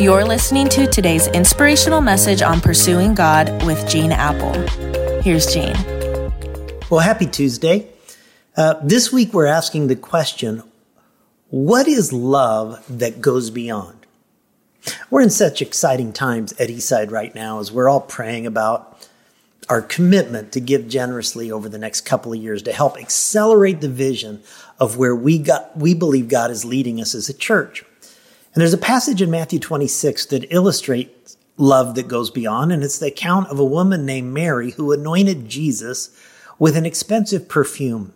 You're listening to today's inspirational message on pursuing God with Gene Apple. Here's Gene. Well, happy Tuesday. This week we're asking the question, what is love that goes beyond? We're in such exciting times at Eastside right now as we're all praying about our commitment to give generously over the next couple of years to help accelerate the vision of where we believe God is leading us as a church. And there's a passage in Matthew 26 that illustrates love that goes beyond, and it's the account of a woman named Mary who anointed Jesus with an expensive perfume.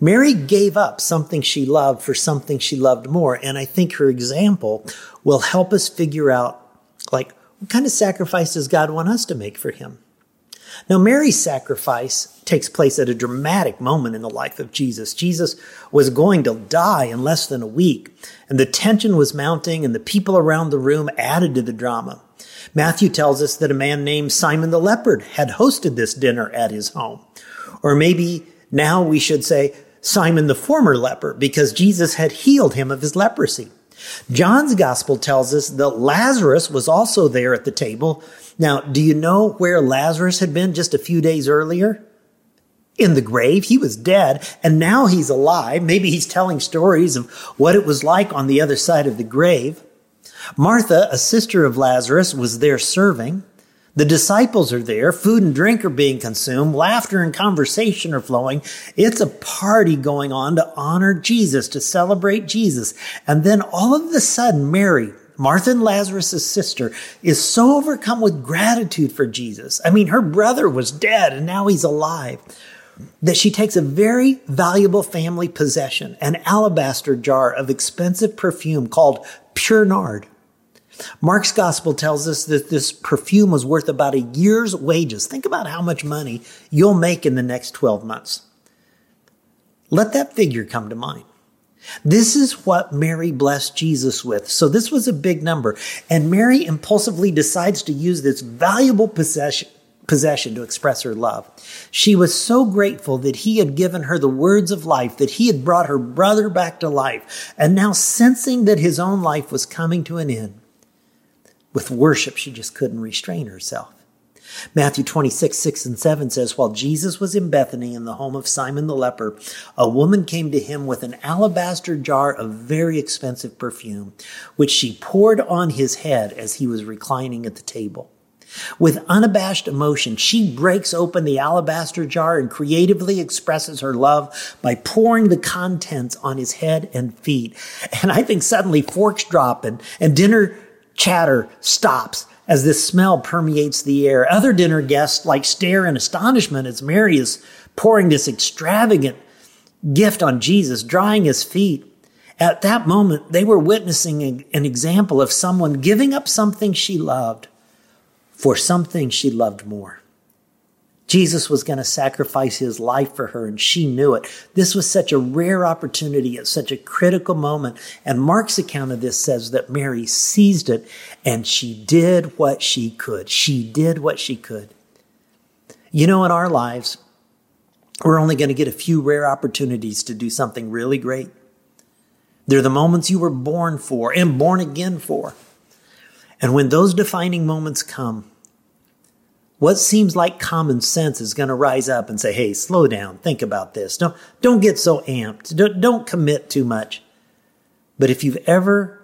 Mary gave up something she loved for something she loved more, and I think her example will help us figure out, what kind of sacrifice does God want us to make for him? Now, Mary's sacrifice takes place at a dramatic moment in the life of Jesus. Jesus was going to die in less than a week, and the tension was mounting, and the people around the room added to the drama. Matthew tells us that a man named Simon the leper had hosted this dinner at his home. Or maybe now we should say Simon the former leper, because Jesus had healed him of his leprosy. John's gospel tells us that Lazarus was also there at the table. Now, do you know where Lazarus had been just a few days earlier? In the grave. He was dead, and now he's alive. Maybe he's telling stories of what it was like on the other side of the grave. Martha, a sister of Lazarus, was there serving. The disciples are there. Food and drink are being consumed. Laughter and conversation are flowing. It's a party going on to honor Jesus, to celebrate Jesus. And then all of a sudden, Mary, Martha and Lazarus' sister, is so overcome with gratitude for Jesus. I mean, her brother was dead and now he's alive, that she takes a very valuable family possession, an alabaster jar of expensive perfume called Pure Nard. Mark's gospel tells us that this perfume was worth about a year's wages. Think about how much money you'll make in the next 12 months. Let that figure come to mind. This is what Mary blessed Jesus with. So this was a big number. And Mary impulsively decides to use this valuable possession to express her love. She was so grateful that he had given her the words of life, that he had brought her brother back to life. And now, sensing that his own life was coming to an end, with worship, she just couldn't restrain herself. Matthew 26, 6 and 7 says, while Jesus was in Bethany in the home of Simon the leper, a woman came to him with an alabaster jar of very expensive perfume, which she poured on his head as he was reclining at the table. With unabashed emotion, she breaks open the alabaster jar and creatively expresses her love by pouring the contents on his head and feet. And I think suddenly forks drop and dinner chatter stops as this smell permeates the air. Other dinner guests stare in astonishment as Mary is pouring this extravagant gift on Jesus, drying his feet. At that moment, they were witnessing an example of someone giving up something she loved for something she loved more. Jesus was going to sacrifice his life for her, and she knew it. This was such a rare opportunity at such a critical moment. And Mark's account of this says that Mary seized it, and she did what she could. She did what she could. You know, in our lives, we're only going to get a few rare opportunities to do something really great. They're the moments you were born for and born again for. And when those defining moments come, what seems like common sense is going to rise up and say, hey, slow down. Think about this. Don't get so amped. Don't commit too much. But if you're ever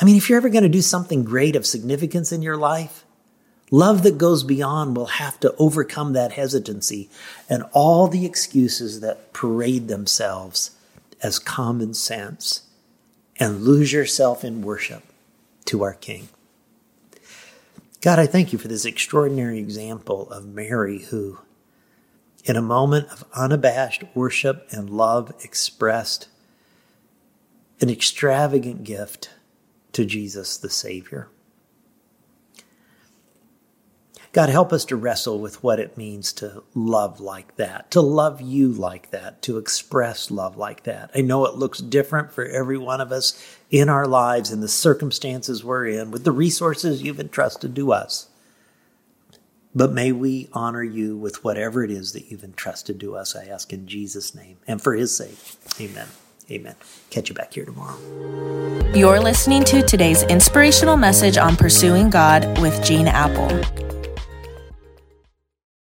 going to do something great of significance in your life, love that goes beyond will have to overcome that hesitancy and all the excuses that parade themselves as common sense, and lose yourself in worship to our King. God, I thank you for this extraordinary example of Mary, who, in a moment of unabashed worship and love, expressed an extravagant gift to Jesus the Savior. God, help us to wrestle with what it means to love like that, to love you like that, to express love like that. I know it looks different for every one of us in our lives, in the circumstances we're in, with the resources you've entrusted to us. But may we honor you with whatever it is that you've entrusted to us, I ask in Jesus' name and for his sake. Amen. Amen. Catch you back here tomorrow. You're listening to today's inspirational message on Pursuing God with Gene Apple.